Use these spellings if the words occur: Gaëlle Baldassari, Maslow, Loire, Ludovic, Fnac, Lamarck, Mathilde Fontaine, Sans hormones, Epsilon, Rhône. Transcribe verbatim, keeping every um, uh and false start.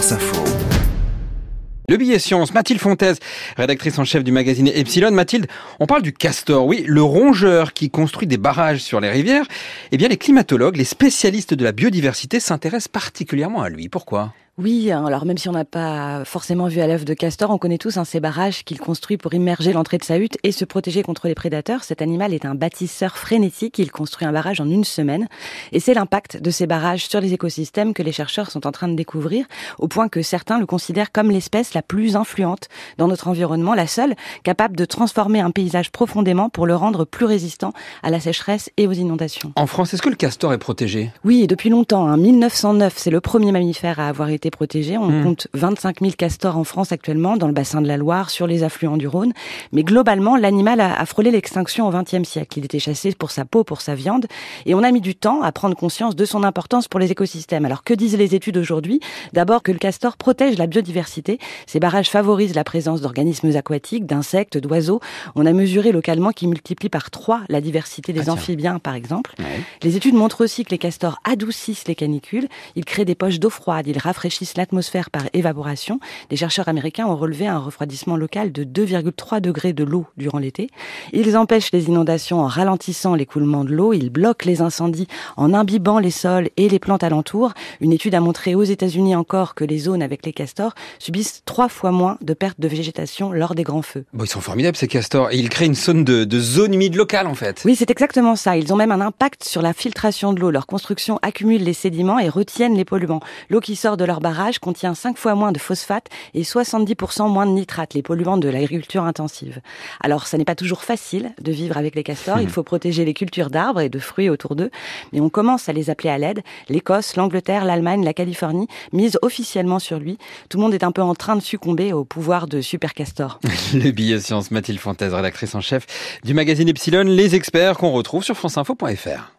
FranceInfo. Le billet science, Mathilde Fontaine, rédactrice en chef du magazine Epsilon. Mathilde, on parle du castor, oui, le rongeur qui construit des barrages sur les rivières. Eh bien, les climatologues, les spécialistes de la biodiversité s'intéressent particulièrement à lui. Pourquoi ? Oui, alors même si on n'a pas forcément vu à l'œuvre de castor, on connaît tous hein, ces barrages qu'il construit pour immerger l'entrée de sa hutte et se protéger contre les prédateurs. Cet animal est un bâtisseur frénétique, il construit un barrage en une semaine. Et c'est l'impact de ces barrages sur les écosystèmes que les chercheurs sont en train de découvrir, au point que certains le considèrent comme l'espèce la plus influente dans notre environnement, la seule capable de transformer un paysage profondément pour le rendre plus résistant à la sécheresse et aux inondations. En France, est-ce que le castor est protégé ? Oui, depuis longtemps. Hein, mille neuf cent neuf, c'est le premier mammifère à avoir été protégés. On mmh. compte vingt-cinq mille castors en France actuellement, dans le bassin de la Loire, sur les affluents du Rhône. Mais globalement, l'animal a frôlé l'extinction au vingtième siècle. Il était chassé pour sa peau, pour sa viande. Et on a mis du temps à prendre conscience de son importance pour les écosystèmes. Alors, que disent les études aujourd'hui ? D'abord, que le castor protège la biodiversité. Ces barrages favorisent la présence d'organismes aquatiques, d'insectes, d'oiseaux. On a mesuré localement qu'ils multiplient par trois la diversité des ah, amphibiens, par exemple. Ouais. Les études montrent aussi que les castors adoucissent les canicules. Ils créent des poches d'eau froide, ils rafraîchissent l'atmosphère par évaporation. Les chercheurs américains ont relevé un refroidissement local de deux virgule trois degrés de l'eau durant l'été. Ils empêchent les inondations en ralentissant l'écoulement de l'eau. Ils bloquent les incendies en imbibant les sols et les plantes alentours. Une étude a montré aux États-Unis encore que les zones avec les castors subissent trois fois moins de pertes de végétation lors des grands feux. Bon, ils sont formidables ces castors. Et ils créent une zone de, de zone humide locale en fait. Oui, c'est exactement ça. Ils ont même un impact sur la filtration de l'eau. Leur construction accumule les sédiments et retiennent les polluants. L'eau qui sort de leur barrage contient cinq fois moins de phosphate et soixante-dix pour cent moins de nitrate, les polluants de l'agriculture intensive. Alors, ça n'est pas toujours facile de vivre avec les castors. Il faut protéger les cultures d'arbres et de fruits autour d'eux. Mais on commence à les appeler à l'aide. L'Écosse, l'Angleterre, l'Allemagne, la Californie misent officiellement sur lui. Tout le monde est un peu en train de succomber au pouvoir de super castor. Le billet science, Mathilde Fontaine, rédactrice en chef du magazine Epsilon. Les experts qu'on retrouve sur franceinfo point fr.